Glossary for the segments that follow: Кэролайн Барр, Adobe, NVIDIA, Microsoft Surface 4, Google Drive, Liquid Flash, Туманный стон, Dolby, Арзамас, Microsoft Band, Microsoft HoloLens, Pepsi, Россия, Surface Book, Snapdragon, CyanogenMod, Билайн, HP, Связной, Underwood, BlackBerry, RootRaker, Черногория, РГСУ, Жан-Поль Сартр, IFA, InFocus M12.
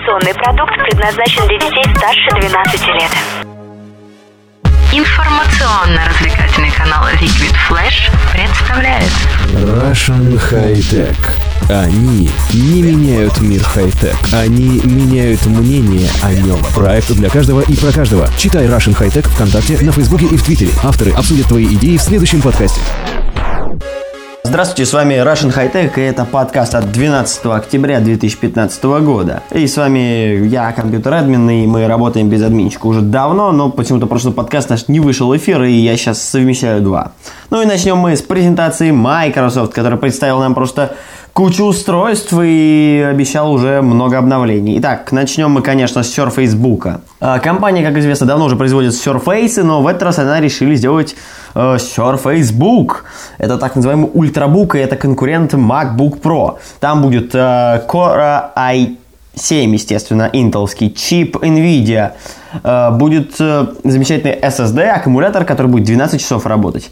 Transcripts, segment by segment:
Информационный продукт предназначен для детей старше 12 лет. Информационно-развлекательный канал Liquid Flash представляет Russian Hi-Tech. Они не меняют мир хай-тек. Они меняют мнение о нем. Проект для каждого и про каждого. Читай Russian Hi-Tech ВКонтакте, на Фейсбуке и в Твиттере. Авторы обсудят твои идеи в следующем подкасте. Здравствуйте, с вами Russian Hi-Tech, и это подкаст от 12 октября 2015 года. И с вами я, компьютер-админ, и мы работаем без админчика уже давно, но почему-то прошлый подкаст наш не вышел в эфир, и я сейчас совмещаю два. Ну и начнем мы с презентации Microsoft, которая представила нам просто кучу устройств и обещал уже много обновлений. Итак, начнем мы, конечно, с Surface Book. Компания, как известно, давно уже производит Surface, но в этот раз она решила сделать Surface Book. Это так называемый ультрабук, и это конкурент MacBook Pro. Там будет Core i7, естественно, интеловский чип NVIDIA. Будет замечательный SSD, аккумулятор, который будет 12 часов работать.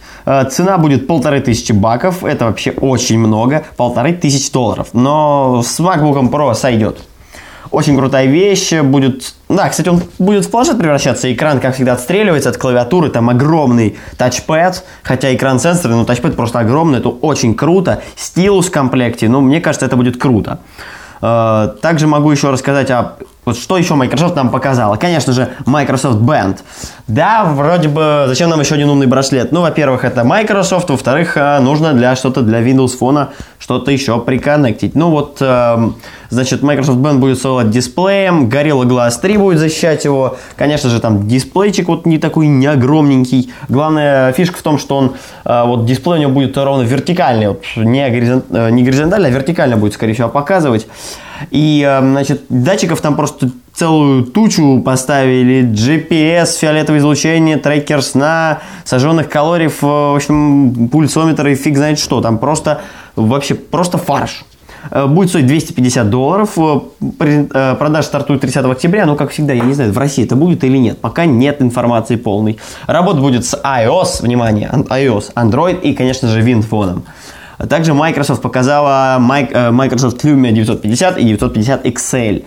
Цена будет 1500 баков, это вообще очень много, $1500, но с MacBook Pro сойдет. Очень крутая вещь, будет... Да, кстати, он будет в планшет превращаться, экран, как всегда, отстреливается от клавиатуры, там огромный тачпэд, хотя экран сенсорный, но тачпэд просто огромный, это очень круто. Стилус в комплекте, ну, мне кажется, это будет круто. Также могу еще рассказать вот что еще Microsoft нам показала. Конечно же, Microsoft Band. Да, вроде бы, зачем нам еще один умный браслет? Ну, во-первых, это Microsoft, во-вторых, нужно для Windows Phone что-то еще приконнектить. Ну вот, значит, Microsoft Band будет совладать дисплеем, Gorilla Glass 3 будет защищать его. Конечно же, там дисплейчик вот не такой, не огромненький. Главная фишка в том, что он, вот дисплей у него будет ровно вертикальный, вот, не горизонтально, а вертикально будет, скорее всего, показывать. И, значит, датчиков там просто целую тучу поставили, GPS, фиолетовое излучение, трекер сна, сожженных калорий, в общем, пульсометр и фиг знает что. Там просто, вообще, просто фарш. Будет стоить $250, продажи стартуют 30 октября, но, как всегда, я не знаю, в России это будет или нет, пока нет информации полной. Работа будет с iOS, внимание, iOS, Android и, конечно же, Windows. Также Microsoft показала Microsoft Lumia 950 и 950 XL.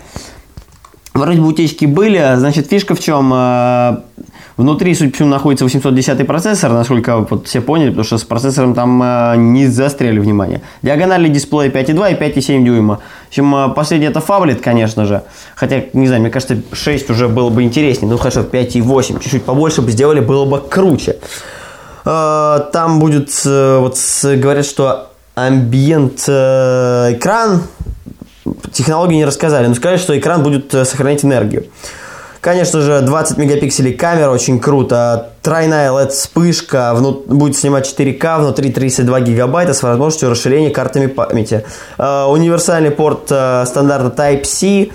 Вроде бы утечки были, значит, фишка в чем? Внутри, судя по всему, находится 810-й процессор, насколько вот все поняли, потому что с процессором там не застряли внимание. Диагональный дисплей 5,2 и 5,7 дюйма. В общем, последний это фаблет, конечно же. Хотя, не знаю, мне кажется, 6 уже было бы интереснее. Ну, хорошо, 5,8, чуть-чуть побольше бы сделали, было бы круче. Там будет, вот говорят, что амбиент экран, технологии не рассказали, но сказали, что экран будет сохранять энергию. Конечно же, 20 мегапикселей камера, очень круто, тройная LED-вспышка, будет снимать 4К, внутри 32 гигабайта с возможностью расширения картами памяти. Универсальный порт стандарта Type-C,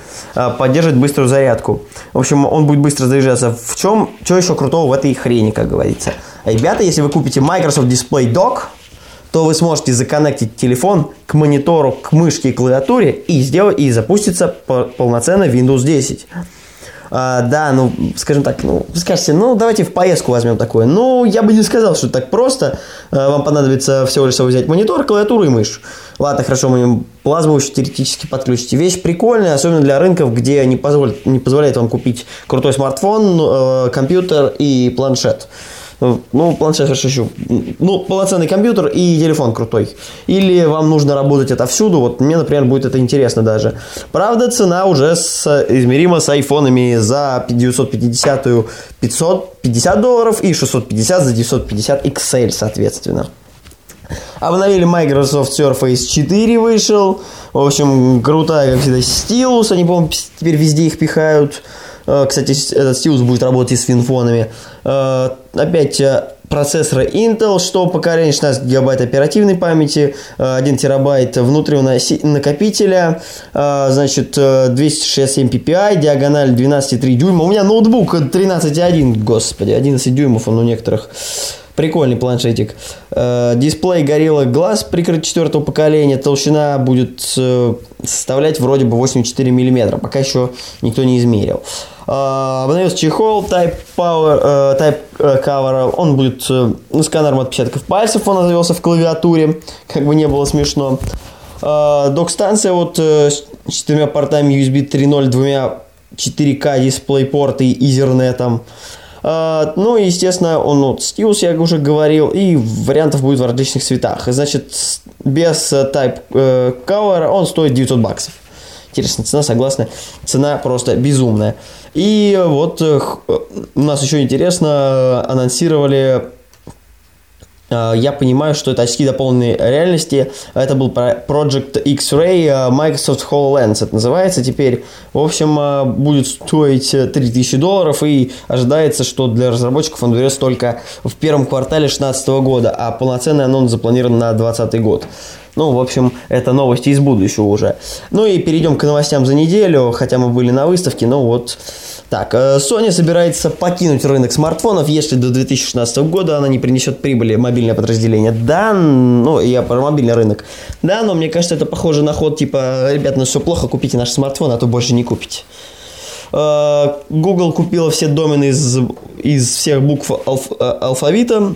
поддерживает быструю зарядку. В общем, он будет быстро заряжаться. В чем, что еще крутого в этой хрени, как говорится. Ребята, если вы купите Microsoft Display Dock, то вы сможете законнектить телефон к монитору, к мышке и клавиатуре, и запустится полноценно Windows 10. Да, ну, скажем так, вы скажете, давайте в поездку возьмем такое. Я бы не сказал, что это так просто. Вам понадобится всего лишь взять монитор, клавиатуру и мышь. Ладно, хорошо, мы плазму еще теоретически подключите. Вещь прикольная, особенно для рынков, где не позволяет вам купить крутой смартфон, компьютер и планшет. Планшет шучу. Полноценный компьютер и телефон крутой. Или вам нужно работать отовсюду. Вот мне, например, будет это интересно даже. Правда, цена уже измерима с айфонами за 950 $550 и 650 за 950 XL, соответственно. Обновили Microsoft Surface 4 вышел. В общем, крутая, как всегда, стилус. Они, по-моему, теперь везде их пихают. Кстати, этот стилус будет работать и с винфонами. Опять процессоры Intel, что поколение, 16 гигабайт оперативной памяти, 1 терабайт внутреннего накопителя, значит, 267 ppi, диагональ 12,3 дюйма. У меня ноутбук 13,1, господи, 11 дюймов он у некоторых. Прикольный планшетик. Дисплей Gorilla Glass прикрыт 4-го поколения. Толщина будет составлять вроде бы 84 мм. Пока еще никто не измерил. Обновился чехол Type Cover. Он будет сканером отпечатков пальцев. Он завелся в клавиатуре. Как бы не было смешно. Док-станция вот 4 портами USB 3.0, 2 4К DisplayPort и Ethernet. Ну и, естественно, он вот стилус, я уже говорил, и вариантов будет в различных цветах. И, значит, без Type Cover он стоит $900. Интересная цена, согласна. Цена просто безумная. И вот у нас еще интересно анонсировали, я понимаю, что это очки дополненной реальности. Это был Project X-Ray, Microsoft HoloLens это называется теперь. В общем, будет стоить $3000, и ожидается, что для разработчиков он берется только в первом квартале 2016 года, а полноценный анонс запланирован на 2020 год. Ну, в общем, это новости из будущего уже. Ну и перейдем к новостям за неделю, хотя мы были на выставке, но вот так. Sony собирается покинуть рынок смартфонов, если до 2016 года она не принесет прибыли. Мобильное подразделение. Да, ну, я про мобильный рынок. Да, но мне кажется, это похоже на ход, типа, ребят, у нас все плохо, купите наш смартфон, а то больше не купите. Google купила все домены из всех букв алфавита.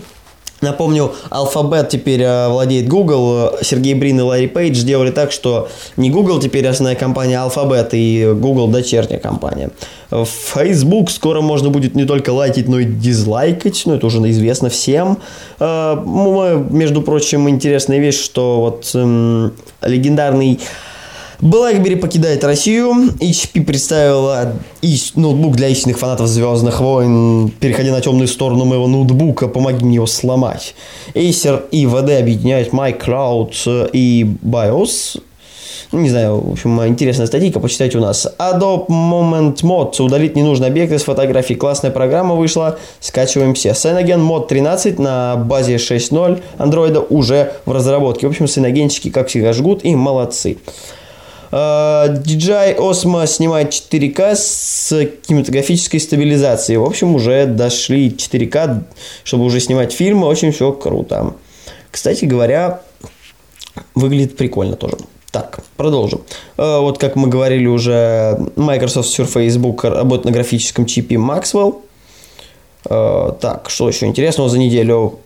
Напомню, Alphabet теперь владеет Google. Сергей Брин и Ларри Пейдж сделали так, что не Google теперь основная компания, а Alphabet, и Google дочерняя компания. Facebook скоро можно будет не только лайкать, но и дизлайкать. Ну, это уже известно всем. Между прочим, интересная вещь, что вот легендарный BlackBerry покидает Россию. HP представила ноутбук для истинных фанатов «Звездных войн». Переходя на темную сторону моего ноутбука, помоги мне его сломать. Acer и VD объединяют MyCloud и BIOS. Не знаю, в общем, интересная статейка, почитайте у нас. Adobe Moment Mod. Удалить ненужные объекты с фотографий. Классная программа вышла, скачиваем все. Cyanogen Mod 13 на базе 6.0 Android уже в разработке. В общем, сайногенчики, как всегда, жгут и молодцы. DJI Osmo снимает 4К с кинематографической стабилизацией. В общем, уже дошли 4К, чтобы уже снимать фильмы. Очень все круто. Кстати говоря, выглядит прикольно тоже. Так, продолжим. Вот как мы говорили уже, Microsoft Surface Book работает на графическом чипе Maxwell. Так, что еще интересного за неделю?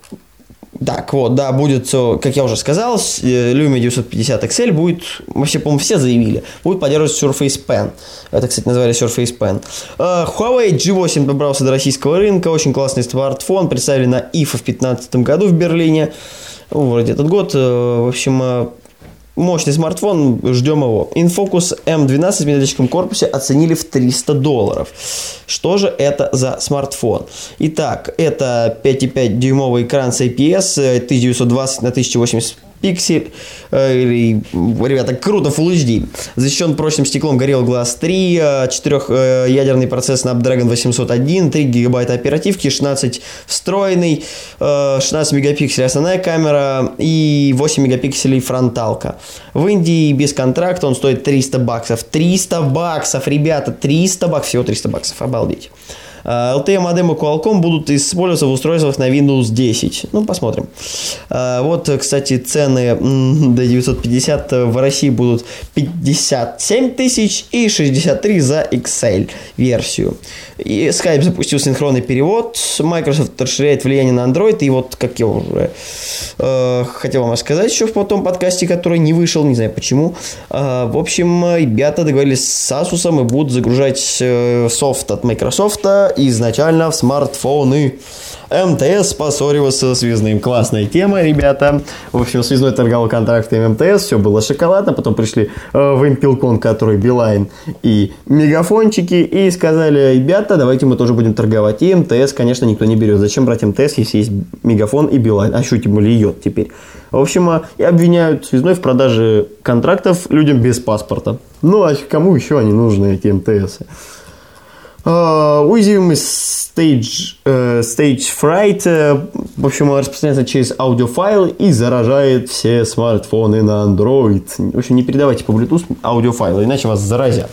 Так вот, да, будет, как я уже сказал, Lumia 950 XL будет, вообще, по-моему, все заявили, будет поддерживать Surface Pen. Это, кстати, назвали Surface Pen. Huawei G8 добрался до российского рынка, очень классный смартфон, представили на IFA в 2015 году в Берлине, вроде этот год, в общем, мощный смартфон, ждем его. InFocus M12 в металлическом корпусе оценили в $300. Что же это за смартфон? Итак, это 5,5-дюймовый экран с IPS, 1920 на 1080 пикселей. Ребята, круто, Full HD. Защищен прочным стеклом Gorilla Glass 3, 4-ядерный процесс Snapdragon 801, 3 гигабайта оперативки, 16 встроенный, 16 мегапикселей основная камера и 8 мегапикселей фронталка. В Индии без контракта он стоит $300. $300, ребята, $300, всего $300, обалдеть. LTE модемы Qualcomm будут использоваться в устройствах на Windows 10. Ну, посмотрим. Вот, кстати, цены до 950 в России будут 57 тысяч и 63 за XL-версию. И Skype запустил синхронный перевод. Microsoft расширяет влияние на Android. И вот, как я уже хотел вам рассказать еще в том подкасте, который не вышел, не знаю почему. В общем, ребята договорились с Asus и будут загружать софт от Microsoft изначально в смартфоны. МТС поссорился со Связным. Классная тема, ребята. В общем, Связной торговал контрактами МТС. Все было шоколадно. Потом пришли в Инпилкон, который Билайн и Мегафончики. И сказали, ребята, давайте мы тоже будем торговать. И МТС, конечно, никто не берет. Зачем брать МТС, если есть Мегафон и Билайн? А еще тем более йод теперь. В общем, и обвиняют Связной в продаже контрактов людям без паспорта. Ну, а кому еще они нужны, эти МТСы? Уязвимый Stage Fright, в общем, распространяется через аудиофайл и заражает все смартфоны на Android. В общем, не передавайте по Bluetooth аудиофайлы, иначе вас заразят.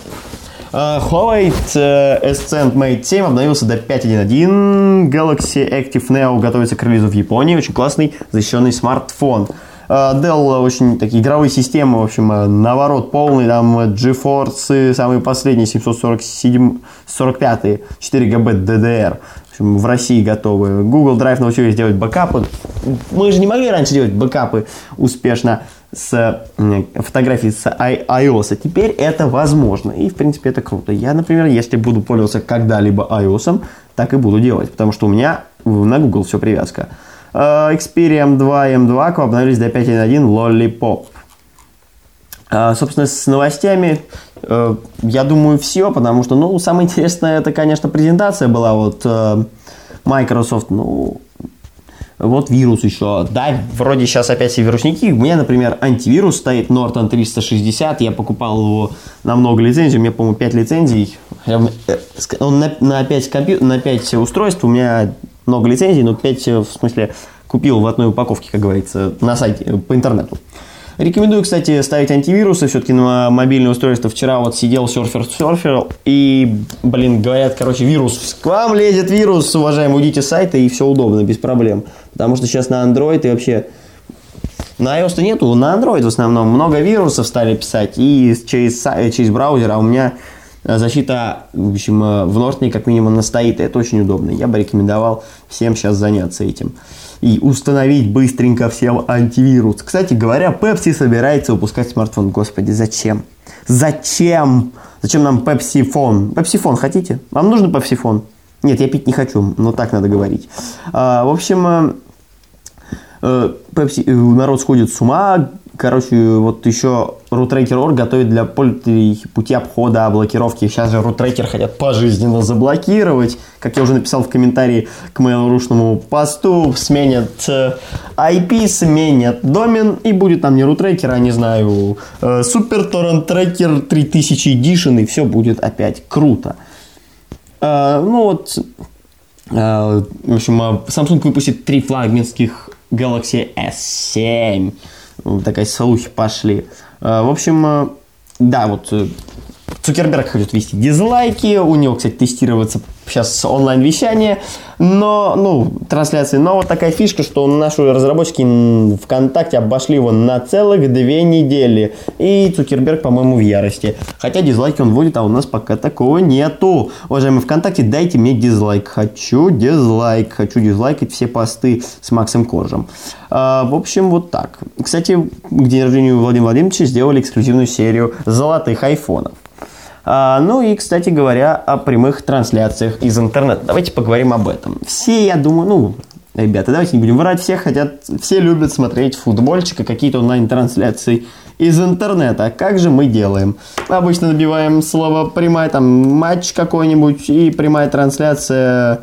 Huawei Ascend Mate 7 обновился до 5.1.1. Galaxy Active Neo готовится к релизу в Японии. Очень классный защищенный смартфон. Dell очень такие игровые системы, в общем, наворот полный, там GeForce, самые последние, 745, 4 ГБ DDR, в общем, в России готовы. Google Drive научились делать бэкапы, мы же не могли раньше делать бэкапы успешно, с фотографией с iOS. Теперь это возможно. И, в принципе, это круто. Я, например, если буду пользоваться когда-либо iOS, так и буду делать. Потому что у меня на Google все привязка. Xperia M2 и M2 обновились до 5.1 Lollipop. Собственно, с новостями, я думаю, все. Потому что, ну, самое интересное, это, конечно, презентация была от Microsoft. Ну... Вот вирус еще, да, вроде сейчас опять все вирусники. У меня, например, антивирус стоит Norton 360, я покупал его на много лицензий, у меня, по-моему, 5 лицензий. Он на 5 устройств, у меня много лицензий, но 5, в смысле, купил в одной упаковке, как говорится, на сайте, по интернету. Рекомендую, кстати, ставить антивирусы все-таки на мобильное устройство. Вчера вот сидел серфер, и, блин, говорят, короче, вирус. К вам лезет вирус, уважаемые, уйдите с сайта, и все удобно, без проблем. Потому что сейчас на Android и вообще... На iOS-то нету, на Android в основном. Много вирусов стали писать, и через браузер, а у меня защита, в общем, в Нортоне как минимум настоит, и это очень удобно. Я бы рекомендовал всем сейчас заняться этим. И установить быстренько всем антивирус. Кстати говоря, Pepsi собирается выпускать смартфон. Господи, зачем? Зачем? Зачем нам Pepsi-фон? Pepsi-фон хотите? Вам нужен Pepsi-фон? Нет, я пить не хочу, но так надо говорить. В общем, Pepsi, народ сходит с ума. Короче, вот еще RootRaker.org готовит для пользователей пути обхода блокировки. Сейчас же RootRaker хотят пожизненно заблокировать. Как я уже написал в комментарии к mail.ru-шному посту, сменят IP, сменят домен, и будет там не RootRaker, а, не знаю, Super Torrent Tracker 3000 Edition, и все будет опять круто. Ну вот, в общем, Samsung выпустит 3 флагманских Galaxy S7. Такая слухи пошли. В общем, да, вот Цукерберг хочет вести дизлайки. У него, кстати, тестироваться сейчас онлайн-вещание. Но, ну, трансляции. Но вот такая фишка, что наши разработчики ВКонтакте обошли его на целых 2 недели. И Цукерберг, по-моему, в ярости. Хотя дизлайки он вводит, а у нас пока такого нету. Уважаемые ВКонтакте, дайте мне дизлайк. Хочу дизлайк. Хочу дизлайкать все посты с Максом Коржем. В общем, вот так. Кстати, к день рождения Владимира Владимировича сделали эксклюзивную серию золотых айфонов. Ну и, кстати говоря, о прямых трансляциях из интернета. Давайте поговорим об этом. Все, я думаю, ну, ребята, давайте не будем врать. Все любят смотреть футбольчик и какие-то онлайн-трансляции из интернета. А как же мы делаем? Обычно набиваем слово «прямая», там, матч какой-нибудь, и прямая трансляция...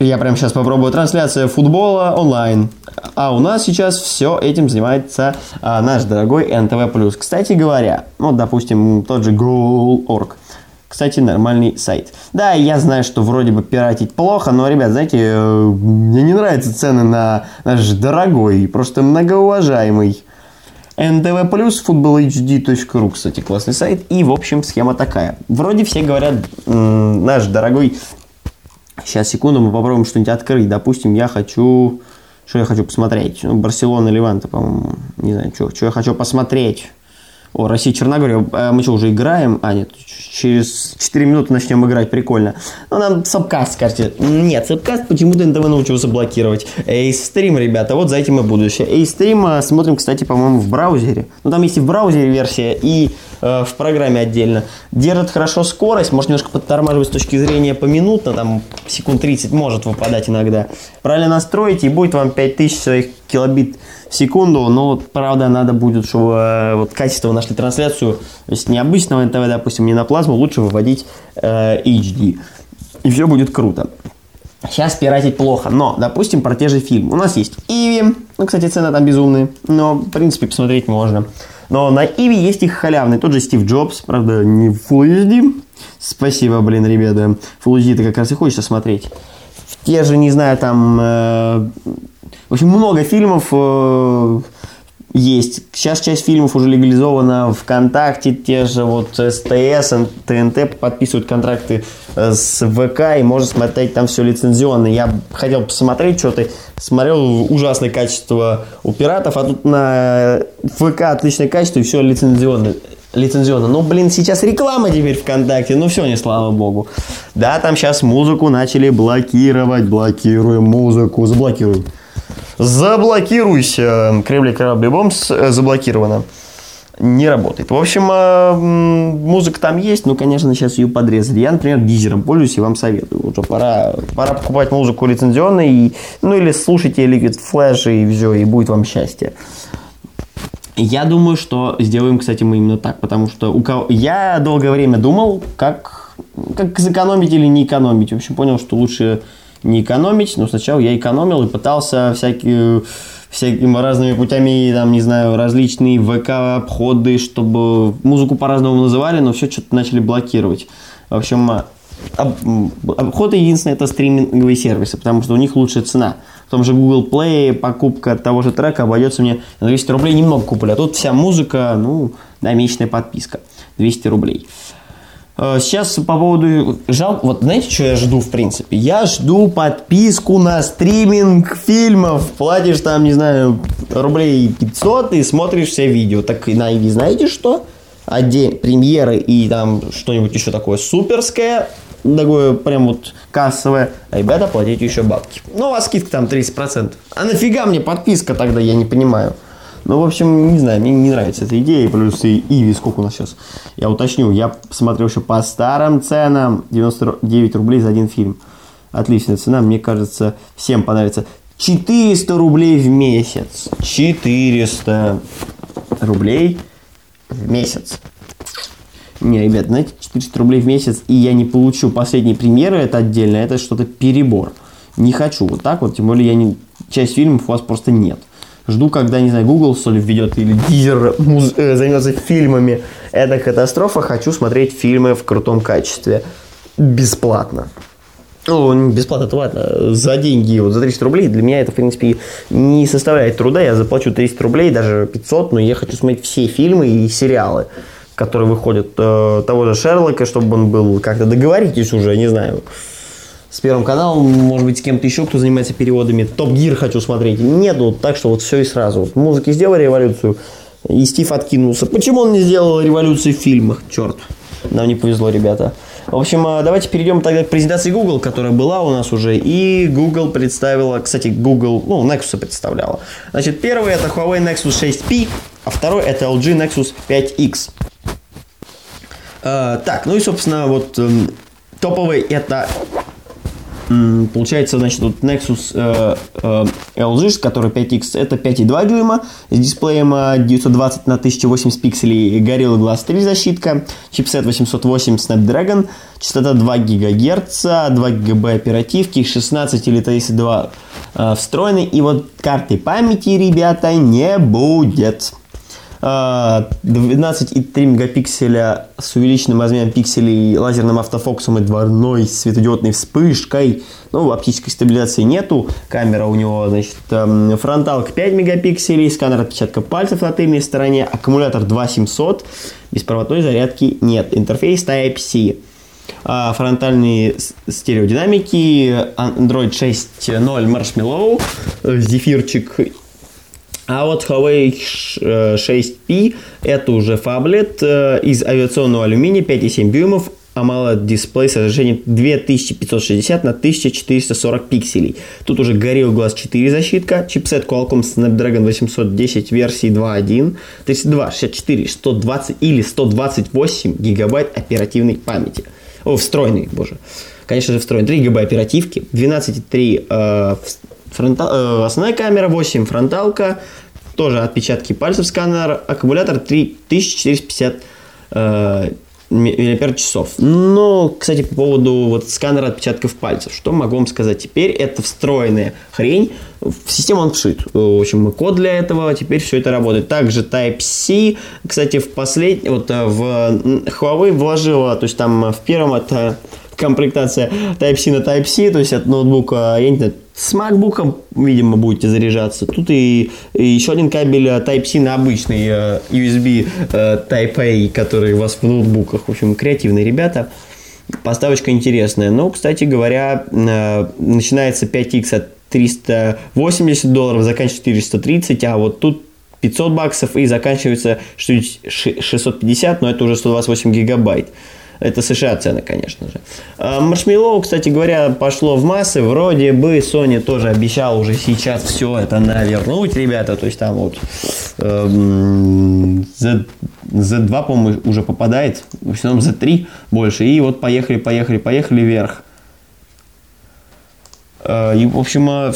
Я прямо сейчас попробую. Трансляция футбола онлайн. А у нас сейчас все этим занимается наш дорогой НТВ+. Кстати говоря, вот, допустим, тот же Goal.org. Кстати, нормальный сайт. Да, я знаю, что вроде бы пиратить плохо, но, ребят, знаете, мне не нравятся цены на наш дорогой, просто многоуважаемый НТВ+, footballhd.ru, кстати, классный сайт. И, в общем, схема такая. Вроде все говорят, наш дорогой... Сейчас, секунду, мы попробуем что-нибудь открыть. Допустим, я хочу... Что я хочу посмотреть? Ну, Барселона, Леванта, по-моему. Не знаю, что я хочу посмотреть. О, Россия, Черногория. Мы что, уже играем? А, нет, через 4 минуты начнем играть. Прикольно. Ну, нам сабкаст, скажете. Нет, сабкаст почему-то НТВ научился блокировать. Эйстрим, ребята, вот за этим и будущее. Эйстрим смотрим, кстати, по-моему, в браузере. Ну, там есть и в браузере версия, и в программе отдельно. Держит хорошо скорость, может немножко подтормаживать с точки зрения поминутно, там секунд 30 может выпадать иногда. Правильно настроить, и будет вам 5000 своих килобит в секунду. Но, правда, надо будет, чтобы вот качество вы нашли трансляцию. То есть необычного НТВ, допустим, не на плазму, лучше выводить HD. И все будет круто. Сейчас пиратить плохо, но, допустим, про те же фильмы. У нас есть Иви. Ну, кстати, цены там безумные, но, в принципе, посмотреть можно. Но на Иви есть их халявный. Тот же Стив Джобс, правда, не в Full HD. Спасибо, блин, ребята. Full HD-то как раз и хочется смотреть. В те же, не знаю, там... В общем, много фильмов есть. Сейчас часть фильмов уже легализована ВКонтакте. Те же вот СТС, ТНТ подписывают контракты с ВК, и можно смотреть там все лицензионно. Я хотел посмотреть что-то, смотрел ужасное качество у пиратов, а тут на ВК отличное качество, и все лицензионно. Ну, блин, сейчас реклама теперь ВКонтакте, ну все, не слава богу. Да, там сейчас музыку начали блокировать. Блокируем музыку, заблокируем. Заблокируйся, кривли корабли бомс, заблокировано. Не работает. В общем, музыка там есть, но, конечно, сейчас ее подрезали. Я, например, дизером пользуюсь и вам советую. Уже пора покупать музыку лицензионной, ну или слушайте Liquid Flash и все, и будет вам счастье. Я думаю, что сделаем, кстати, мы именно так, потому что я долгое время думал, как сэкономить или не экономить. В общем, понял, что лучше не экономить, но сначала я экономил и пытался всякими разными путями, там, не знаю, различные ВК-обходы, чтобы музыку по-разному называли, но все что-то начали блокировать. В общем, обход единственное — это стриминговые сервисы, потому что у них лучшая цена. В том же Google Play покупка того же трека обойдется мне на 200 рублей, немного куплю, а тут вся музыка, месячная подписка, 200 рублей. Сейчас по поводу жалко, вот знаете, что я жду в принципе? Я жду подписку на стриминг фильмов. Платишь там, не знаю, рублей 500 и смотришь все видео. Так и на Иви, знаете что? Премьеры и там что-нибудь еще такое суперское, такое прям вот кассовое. Ребята, платите еще бабки. Ну, а скидка там 30%. А нафига мне подписка тогда, я не понимаю. Ну, в общем, не знаю, мне не нравится эта идея, плюс и Иви, сколько у нас сейчас? Я уточню, я смотрел еще по старым ценам, 99 рублей за один фильм. Отличная цена, мне кажется, всем понравится. 400 рублей в месяц. 400 рублей в месяц. Не, ребят, знаете, 400 рублей в месяц, и я не получу последние премьеры, это отдельно, это что-то перебор. Не хочу вот так вот, тем более часть фильмов у вас просто нет. Жду, когда, не знаю, Google, что ли, введет или Deezer займется фильмами. Это катастрофа. Хочу смотреть фильмы в крутом качестве. Бесплатно. Ну, бесплатно, это ладно. За деньги, вот за 300 рублей. Для меня это, в принципе, не составляет труда. Я заплачу 300 рублей, даже 500, но я хочу смотреть все фильмы и сериалы, которые выходят того же Шерлока, чтобы он был как-то договоритесь уже, не знаю. С Первым каналом, может быть, с кем-то еще, кто занимается переводами. Топ Гир хочу смотреть. Нет, вот так что вот все и сразу. Вот музыки сделали революцию, и Стив откинулся. Почему он не сделал революцию в фильмах? Черт, нам не повезло, ребята. В общем, давайте перейдем тогда к презентации Google, которая была у нас уже. И Google представила, кстати, Nexus представляла. Значит, первый — это Huawei Nexus 6P, а второй — это LG Nexus 5X. Так, ну и, собственно, вот топовый — это... Получается, значит, вот Nexus LG, который 5X, это 5,2 дюйма, с дисплеем 920 на 1080 пикселей, Gorilla Glass 3 защитка, чипсет 808 Snapdragon, частота 2 ГГц, 2 ГБ оперативки, 16 или 32 встроены, и вот карты памяти, ребята, не будет. 12,3 мегапикселя с увеличенным размером пикселей, лазерным автофокусом и двойной светодиодной вспышкой. Оптической стабилизации нету. Камера у него, значит, фронталка 5 мегапикселей, сканер отпечатка пальцев на тыльной стороне, аккумулятор 2700, беспроводной зарядки нет, интерфейс Type-C. Фронтальные стереодинамики, Android 6.0 Marshmallow, зефирчик. А вот Huawei 6P, это уже фаблет из авиационного алюминия, 5,7 дюймов, AMOLED дисплей с разрешением 2560 на 1440 пикселей. Тут уже Gorilla Glass 4 защитка, чипсет Qualcomm Snapdragon 810 версии 2.1, 32, 64, 120 или 128 гигабайт оперативной памяти. Встроенный, боже. Конечно же, встроенный. 3 ГБ оперативки, 12,3 основная камера, 8 фронталка, тоже отпечатки пальцев, сканер, аккумулятор 3450 мАч. Но, кстати, по поводу сканера отпечатков пальцев, что могу вам сказать теперь, это встроенная хрень, в систему он вшит, в общем, код для этого, теперь все это работает. Также Type-C, кстати, в Huawei вложила, то есть там в первом это... комплектация Type-C на Type-C, то есть от ноутбука, я не знаю, с MacBook'ом, видимо, будете заряжаться. Тут и еще один кабель Type-C на обычный USB Type-A, который у вас в ноутбуках. В общем, креативные ребята. Поставочка интересная. Ну, кстати говоря, начинается 5X от $380, заканчивается 430, а вот тут $500 и заканчивается 650, но это уже 128 гигабайт. Это США цены, конечно же. Маршмеллоу, кстати говоря, пошло в массы. Вроде бы Sony тоже обещал уже сейчас все это навернуть, ребята. То есть там вот Z2, по-моему, уже попадает. В основном Z3 больше. И вот поехали вверх. И, в общем,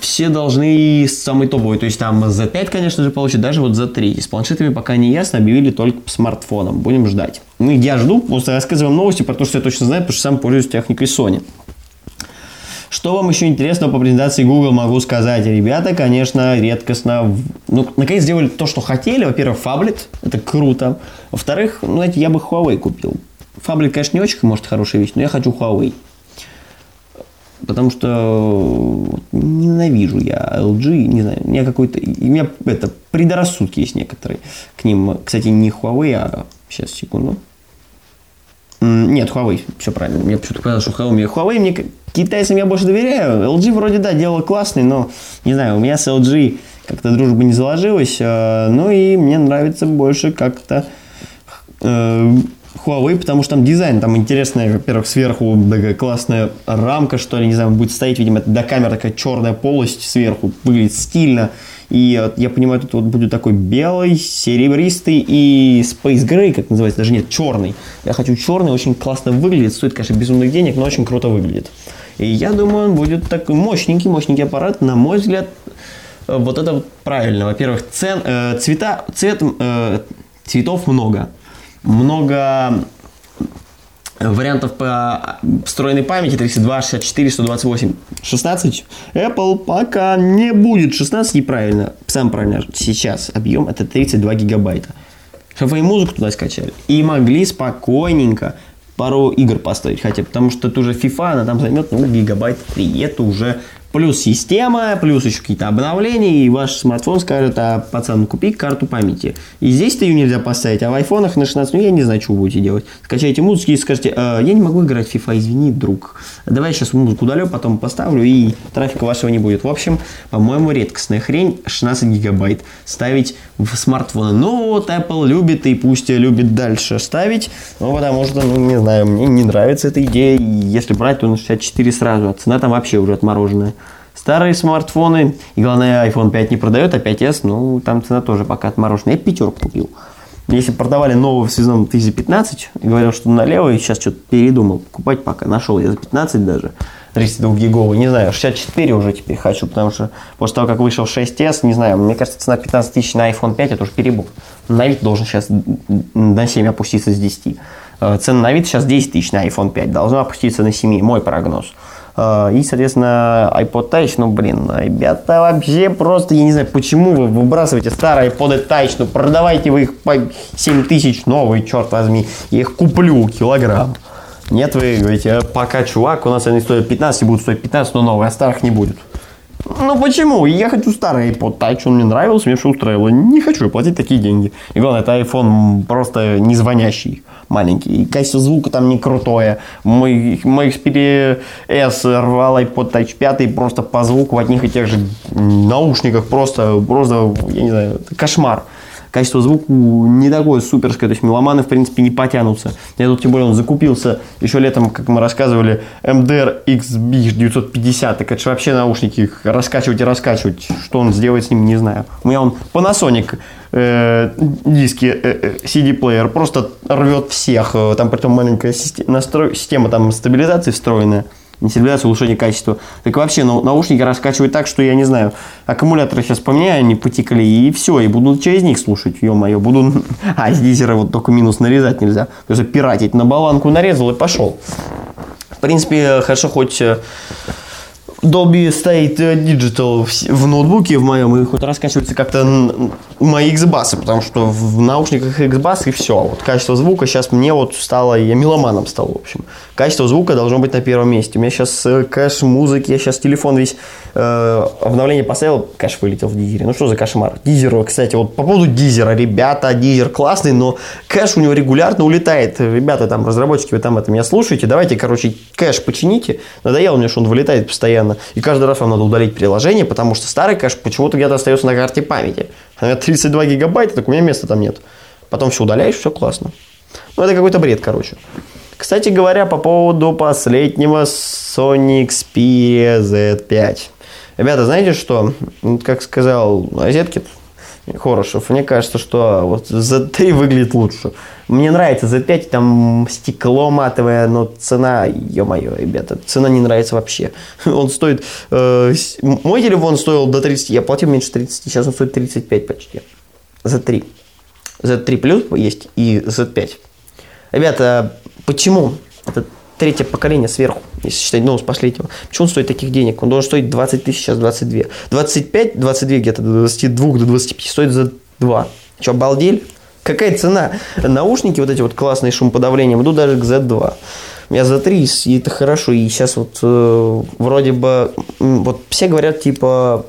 все должны самый топовый. То есть там Z5, конечно же, получит, даже вот Z3. С планшетами пока не ясно, объявили только по смартфонам. Будем ждать. Ну, я жду, просто рассказываю новости про то, что я точно знаю, потому что сам пользуюсь техникой Sony. Что вам еще интересно по презентации Google могу сказать? Ребята, конечно, редкостно... Ну, наконец сделали то, что хотели. Во-первых, фаблет. Это круто. Во-вторых, ну, знаете, я бы Huawei купил. Фаблет, конечно, не очень, может, хорошая вещь, но я хочу Huawei. Потому что ненавижу я LG, не знаю, у меня какой-то... У меня это, предрассудки есть некоторые к ним. Кстати, не Huawei, а... Сейчас, секунду. Нет, Huawei, все правильно. Мне почему-то показалось, что Huawei мне... Китайцам я больше доверяю. LG вроде, да, дело классное, но, не знаю, у меня с LG как-то дружба не заложилась. Ну и мне нравится больше как-то... Huawei, потому что там дизайн, там интересная, во-первых, сверху такая классная рамка, что ли, не знаю, будет стоять, видимо, это до камеры такая черная полость сверху, выглядит стильно, и я понимаю, тут вот будет такой белый, серебристый и Space Gray, как называется, даже нет, черный, я хочу черный, очень классно выглядит, стоит, конечно, безумных денег, но очень круто выглядит, и я думаю, он будет такой мощненький аппарат, на мой взгляд, вот это вот правильно, во-первых, цветов много вариантов по встроенной памяти, 32, 64, 128, 16. Apple пока не будет 16, неправильно, сам правильно, сейчас объем это 32 гигабайта. Чтобы и музыку туда скачали, и могли спокойненько пару игр поставить, хотя потому что ту же FIFA, она там займет, ну, гигабайт 3, это уже плюс система, плюс еще какие-то обновления, и ваш смартфон скажет, а, пацан, купи карту памяти. И здесь-то ее нельзя поставить, а в айфонах на 16, ну, я не знаю, что вы будете делать. Скачайте музыки и скажете, я не могу играть в FIFA, извини, друг. Давай я сейчас музыку удалю, потом поставлю, и трафика вашего не будет. В общем, по-моему, редкостная хрень 16 гигабайт ставить в смартфоны. Ну, вот Apple любит, и пусть любит дальше ставить, ну, потому что, ну, не знаю, мне не нравится эта идея. Если брать, то на 64 сразу, а цена там вообще уже отмороженная. Старые смартфоны, и главное, iPhone 5 не продает, а 5s, ну, там цена тоже пока отмороженная. Я пятерку купил. Если продавали нового в Связном 1015, говорил, что налево, и сейчас что-то передумал покупать пока. Нашел я за 15 даже, 32-гиговый, не знаю, 64 уже теперь хочу, потому что после того, как вышел 6s, не знаю, мне кажется, цена 15 тысяч на iPhone 5 это уже перебор. На вид должен сейчас на 7 опуститься с 10. Цена на вид сейчас 10 тысяч на iPhone 5, должна опуститься на 7, мой прогноз. И, соответственно, iPod Touch, ну, блин, ребята, вообще просто, я не знаю, почему вы выбрасываете старые iPod Touch, ну, продавайте вы их по 7 тысяч новые, черт возьми, я их куплю килограмм. Нет, вы говорите, пока, чувак, у нас они стоят 15, и будут стоить 15, но новые, а старых не будет. Ну, почему? Я хочу старый iPod Touch, он мне нравился, мне все устраивало, не хочу платить такие деньги. И главное, это iPhone просто не звонящий. Маленький, и качество звука там не крутое. Мой Xperia S рвал iPod Touch 5 просто по звуку в одних и тех же наушниках, просто, я не знаю, кошмар. Качество звука не такое суперское, то есть меломаны, в принципе, не потянутся. Я тут, тем более, он закупился еще летом, как мы рассказывали, MDR XB950, так это же вообще наушники, раскачивать, что он сделает с ним, не знаю. У меня он Panasonic диски, CD-плеер, просто рвет всех, там притом маленькая система там стабилизации встроенная. Не стабилизация, улучшение качества. Так вообще, наушники раскачивают так, что я не знаю. Аккумуляторы сейчас поменяю, они потекли, и все. И буду через них слушать, ё-моё. Буду... А, с дизера вот только минус нарезать нельзя. Просто пиратить. На баланку нарезал и пошел. В принципе, хорошо хоть... Dolby стоит Digital в ноутбуке в моем, и хоть раскачиваются как-то мои X-басы, потому что в наушниках X-бас и все. Вот качество звука сейчас мне вот стало, я меломаном стал, в общем. Качество звука должно быть на первом месте. У меня сейчас кэш музыки, я сейчас телефон весь обновление поставил, кэш вылетел в дизере. Ну что за кошмар? Дизер, кстати, вот по поводу дизера, ребята, дизер классный, но кэш у него регулярно улетает. Ребята, там, разработчики, вы там это меня слушаете, давайте, короче, кэш почините. Надоело мне, что он вылетает постоянно. И каждый раз вам надо удалить приложение, потому что старый кэш почему-то где-то остается на карте памяти. У меня 32 гигабайта, так у меня места там нет. Потом все удаляешь, все классно. Ну, это какой-то бред, короче. Кстати говоря, по поводу последнего Sony Xperia Z5. Ребята, знаете что? Как сказал Розеткин Хорошев, мне кажется, что вот Z3 выглядит лучше. Мне нравится Z5, там стекло матовое, но цена, ё-моё, ребята, цена не нравится вообще. Он стоит... мой телефон стоил до 30, я платил меньше 30, сейчас он стоит 35 почти. Z3. Z3 плюс есть и Z5. Ребята, почему? Это третье поколение сверху, если считать, ну, с последнего. Почему он стоит таких денег? Он должен стоить 20 тысяч, сейчас 22. 25, 22 где-то, до 22, до 25 стоит за 2. Че, обалдели? Какая цена? Наушники вот эти вот классные с шумоподавлением идут даже к Z2. У меня Z3, и это хорошо. И сейчас вот вроде бы, вот все говорят, типа,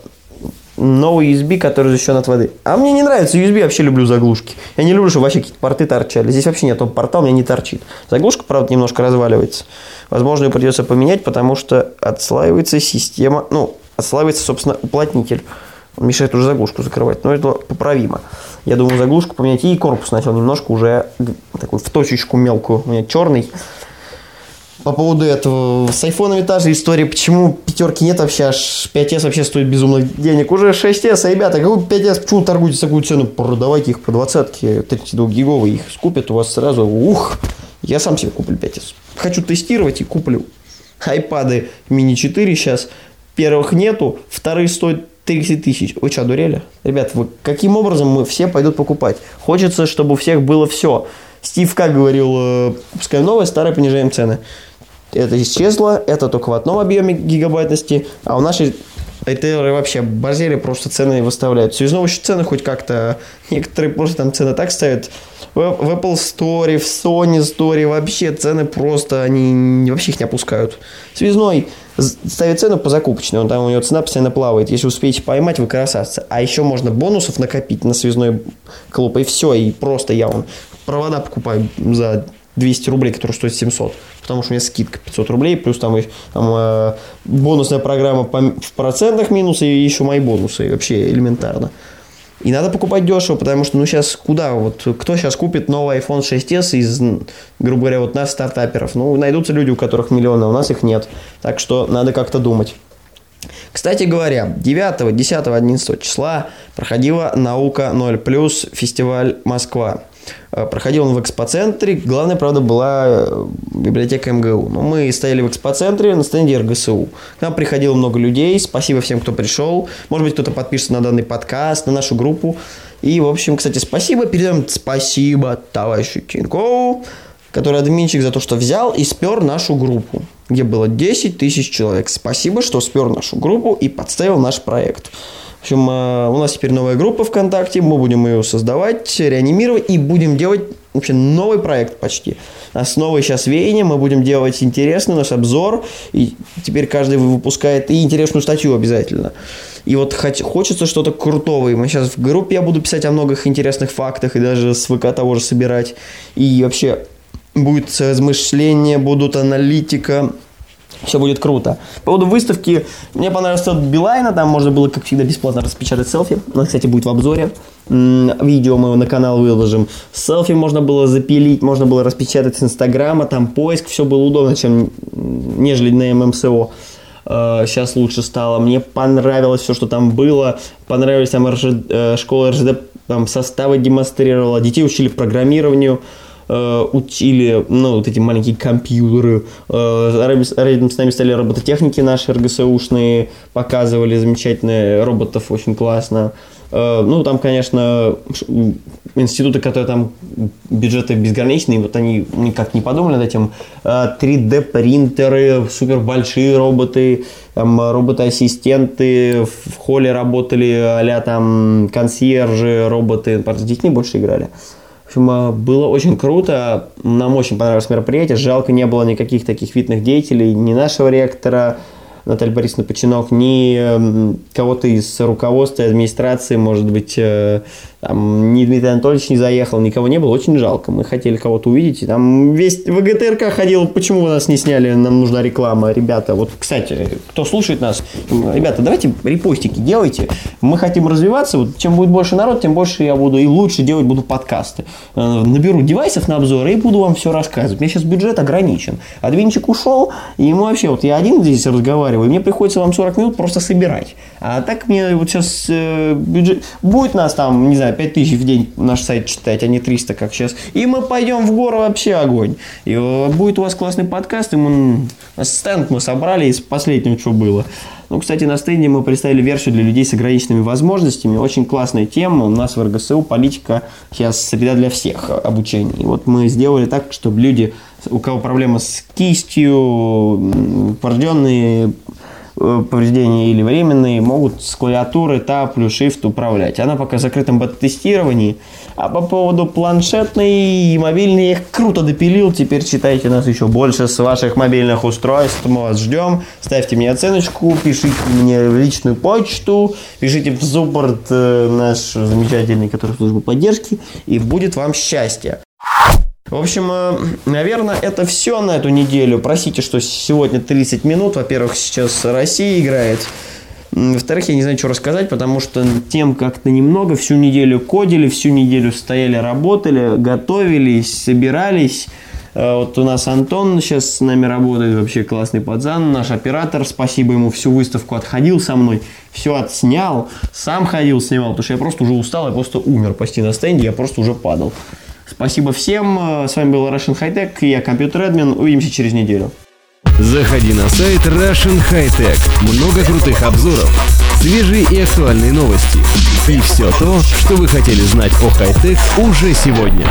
новый USB, который защищен от воды. А мне не нравится USB, вообще люблю заглушки. Я не люблю, чтобы вообще какие-то порты торчали. Здесь вообще нет, порта у меня не торчит. Заглушка, правда, немножко разваливается. Возможно, ее придется поменять, потому что отслаивается система, ну, отслаивается, собственно, уплотнитель. Он мешает уже заглушку закрывать, но это поправимо. Я думаю, заглушку поменять. И корпус начал немножко уже такую в точечку мелкую. У меня черный. По поводу этого, с айфонами та же история, почему пятерки нет вообще, аж 5s вообще стоит безумных денег, уже 6s, а ребята, какой 5s, почему торгуете такую цену, продавайте их по 20-ке, 32-гиговые, их скупят у вас сразу, ух, я сам себе куплю 5s, хочу тестировать и куплю. Айпады мини 4 сейчас, первых нету, вторых стоит 30 тысяч, вы что, одурели? Ребята, вы, каким образом мы все пойдут покупать? Хочется, чтобы у всех было все. Стив К. говорил, пускай новое, старое, понижаем цены. Это исчезло, это только в одном объеме гигабайтности, а у нашей ритейлеры вообще борзели, просто цены выставляют. Связного еще цены хоть как-то, некоторые просто там цены так ставят. В Apple Store, в Sony Store вообще цены просто, они вообще их не опускают. Связной ставит цену по закупочной, он там, у него цена постоянно плавает, если успеете поймать, вы красавцы. А еще можно бонусов накопить на связной клуб, и все, и просто я вон провода покупаю за 200 рублей, который стоит 700, потому что у меня скидка 500 рублей, плюс там бонусная программа в процентах минус, и еще мои бонусы, вообще элементарно. И надо покупать дешево, потому что, ну, сейчас куда, вот, кто сейчас купит новый iPhone 6s из, грубо говоря, вот нас, стартаперов? Ну, найдутся люди, у которых миллионы, а у нас их нет, так что надо как-то думать. Кстати говоря, 9, 10, 11 числа проходила «Наука 0+», фестиваль «Москва». Проходил он в экспоцентре, главная, правда, была библиотека МГУ. Но мы стояли в экспоцентре на стенде РГСУ. К нам приходило много людей, спасибо всем, кто пришел. Может быть, кто-то подпишется на данный подкаст, на нашу группу. И, в общем, кстати, спасибо, передаем спасибо товарищу Тинькову, который админчик, за то, что взял и спер нашу группу, где было 10 тысяч человек. Спасибо, что спер нашу группу и подставил наш проект. В общем, у нас теперь новая группа ВКонтакте, мы будем ее создавать, реанимировать и будем делать вообще новый проект почти. Основой сейчас веяния, мы будем делать интересный наш обзор, и теперь каждый выпускает и интересную статью обязательно. И вот хочется что-то крутого, и мы сейчас в группе я буду писать о многих интересных фактах и даже с ВК того же собирать. И вообще будет размышления, будут аналитика. Все будет круто. По поводу выставки, мне понравился Билайна, там можно было, как всегда, бесплатно распечатать селфи. Она, кстати, будет в обзоре. Видео мы его на канал выложим. Селфи можно было запилить, можно было распечатать с Инстаграма, там поиск, все было удобно, чем нежели на ММСО. Сейчас лучше стало. Мне понравилось все, что там было. Понравились там школа РЖД, там составы демонстрировала, детей учили программированию. Учили, ну, вот эти маленькие компьютеры, рядом с нами стали робототехники наши РГСУшные, показывали замечательные роботов, очень классно. Ну, там, конечно, институты, которые там бюджеты безграничные, вот они никак не подумали над этим. 3D-принтеры, супер большие роботы, там роботы-ассистенты, в холле работали а-ля там консьержи, роботы, правда, с детьми больше играли. В общем, было очень круто, нам очень понравилось мероприятие, жалко, не было никаких таких видных деятелей, ни нашего ректора Натальи Борисовны Починок, ни кого-то из руководства и администрации, может быть, Там ни Дмитрий Анатольевич не заехал, никого не было, очень жалко. Мы хотели кого-то увидеть. И там весь ВГТРК ходил, почему вы нас не сняли, нам нужна реклама. Ребята, вот, кстати, кто слушает нас, ребята, давайте репостики делайте. Мы хотим развиваться. Вот, чем будет больше народ, тем больше я буду и лучше делать буду подкасты. Наберу девайсов на обзоры и буду вам все рассказывать. У меня сейчас бюджет ограничен. Адвинчик ушел, и мы вообще, вот я один здесь разговариваю, и мне приходится вам 40 минут просто собирать. А так мне вот сейчас бюджет... Будет нас там, не знаю, 5000 в день наш сайт читать, а не 300, как сейчас. И мы пойдем в гору, вообще огонь. И будет у вас классный подкаст. И мы... Стенд мы собрали из последнего, что было. Ну, кстати, на стенде мы представили версию для людей с ограниченными возможностями. Очень классная тема. У нас в РГСУ политика сейчас среда для всех обучения. И вот мы сделали так, чтобы люди, у кого проблемы с кистью, порожденные... повреждения или временные, могут с клавиатуры Tab плюс Shift управлять. Она пока в закрытом бета-тестировании. А по поводу планшетной и мобильной, я их круто допилил. Теперь читайте нас еще больше с ваших мобильных устройств. Мы вас ждем. Ставьте мне оценочку, пишите мне в личную почту, пишите в суппорт наш замечательный, который служба поддержки, и будет вам счастье. В общем, наверное, это все на эту неделю. Простите, что сегодня 30 минут. Во-первых, сейчас Россия играет. Во-вторых, я не знаю, что рассказать, потому что тем как-то немного. Всю неделю кодили, всю неделю стояли, работали, готовились, собирались. Вот у нас Антон сейчас с нами работает, вообще классный пацан, наш оператор, спасибо ему, всю выставку отходил со мной, все отснял, сам ходил, снимал, потому что я просто уже устал, я просто умер почти на стенде, я просто уже падал. Спасибо всем. С вами был Russian Hi-Tech, я компьютер-админ. Увидимся через неделю. Заходи на сайт Russian Hi-Tech. Много крутых обзоров, свежие и актуальные новости. И все то, что вы хотели знать о хай-тек уже сегодня.